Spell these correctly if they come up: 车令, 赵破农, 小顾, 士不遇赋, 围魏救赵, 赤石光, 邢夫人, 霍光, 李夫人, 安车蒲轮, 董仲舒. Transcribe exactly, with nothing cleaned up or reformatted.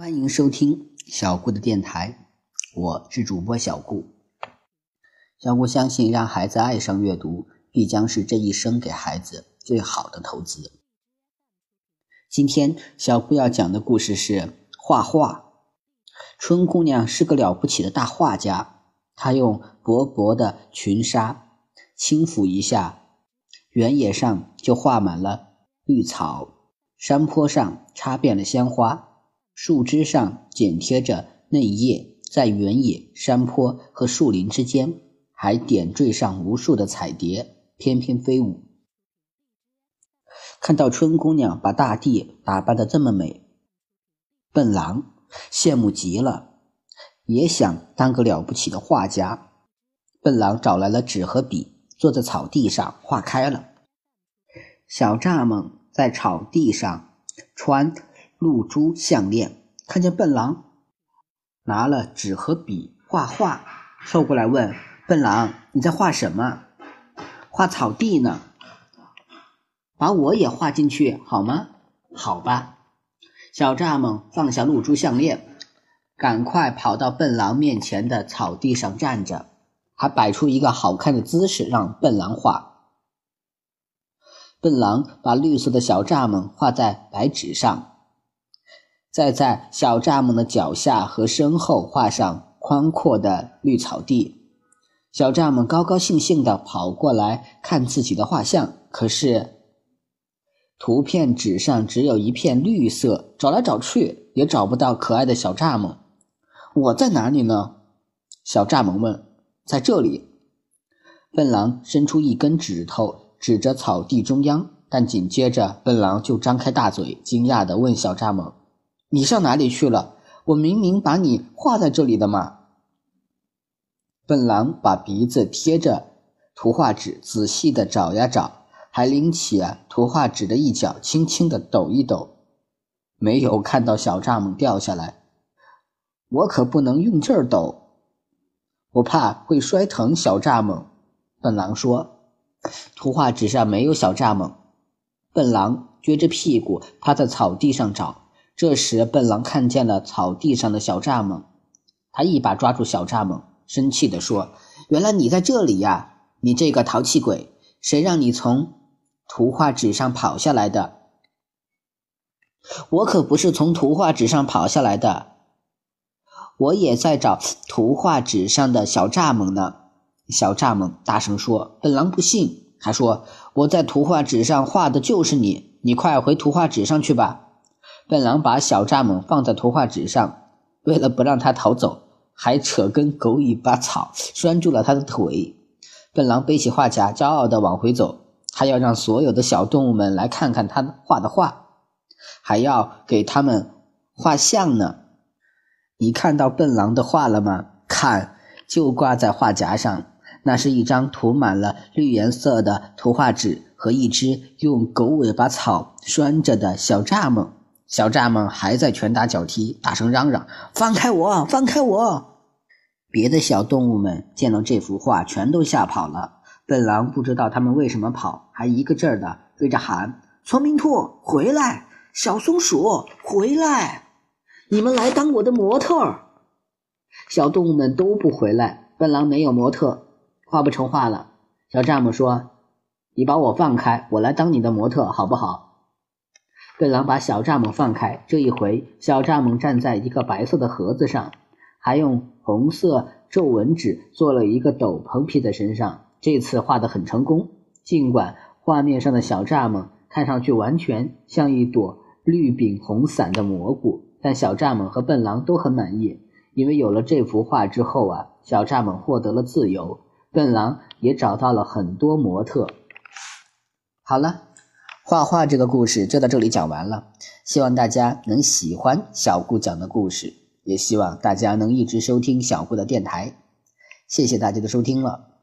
欢迎收听小顾的电台，我是主播小顾。小顾相信让孩子爱上阅读必将是这一生给孩子最好的投资。今天小顾要讲的故事是画画。春姑娘是个了不起的大画家，她用薄薄的裙纱轻抚一下，原野上就画满了绿草，山坡上插遍了鲜花，树枝上剪贴着嫩叶，在原野、山坡和树林之间，还点缀上无数的彩蝶，翩翩飞舞。看到春姑娘把大地打扮得这么美，笨狼羡慕极了，也想当个了不起的画家。笨狼找来了纸和笔，坐在草地上画开了。小蚱蜢在草地上穿露珠项链，看见笨狼拿了纸和笔画画，凑过来问笨狼，你在画什么？画草地呢，把我也画进去好吗？好吧。小蚱蜢放下露珠项链，赶快跑到笨狼面前的草地上站着，还摆出一个好看的姿势让笨狼画。笨狼把绿色的小蚱蜢画在白纸上，再在小蚱蜢的脚下和身后画上宽阔的绿草地。小蚱蜢高高兴兴地跑过来看自己的画像，可是图片纸上只有一片绿色，找来找去也找不到可爱的小蚱蜢。我在哪里呢？小蚱蜢问。在这里。笨狼伸出一根指头指着草地中央，但紧接着笨狼就张开大嘴，惊讶地问小蚱蜢，你上哪里去了？我明明把你画在这里的嘛。笨狼把鼻子贴着图画纸仔细的找呀找，还拎起、啊、图画纸的一角轻轻的抖一抖，没有看到小蚱蜢掉下来。我可不能用劲儿抖，我怕会摔疼小蚱蜢。笨狼说。图画纸上没有小蚱蜢。笨狼撅着屁股趴在草地上找，这时笨狼看见了草地上的小蚱蜢，他一把抓住小蚱蜢，生气地说，原来你在这里呀，你这个淘气鬼，谁让你从图画纸上跑下来的？我可不是从图画纸上跑下来的，我也在找图画纸上的小蚱蜢呢。小蚱蜢大声说。笨狼不信，他说，我在图画纸上画的就是你，你快回图画纸上去吧。笨狼把小蚱蜢放在图画纸上，为了不让他逃走，还扯根狗尾巴草拴住了他的腿。笨狼背起画夹，骄傲地往回走，他要让所有的小动物们来看看他画的画，还要给他们画像呢。你看到笨狼的画了吗？看，就挂在画夹上，那是一张涂满了绿颜色的图画纸和一只用狗尾巴草拴着的小蚱蜢。小蚱蜢还在拳打脚踢，大声嚷嚷，放开我，放开我。别的小动物们见到这幅画全都吓跑了，笨狼不知道他们为什么跑，还一个劲儿的追着喊，聪明兔回来，小松鼠回来，你们来当我的模特。小动物们都不回来，笨狼没有模特，画不成画了。小蚱蜢说，你把我放开，我来当你的模特好不好？笨狼把小蚱蜢放开，这一回小蚱蜢站在一个白色的盒子上，还用红色皱纹纸做了一个斗篷披在身上，这次画得很成功。尽管画面上的小蚱蜢看上去完全像一朵绿柄红伞的蘑菇，但小蚱蜢和笨狼都很满意，因为有了这幅画之后啊，小蚱蜢获得了自由，笨狼也找到了很多模特。好了，画画这个故事就到这里讲完了，希望大家能喜欢小顾讲的故事，也希望大家能一直收听小顾的电台，谢谢大家的收听了。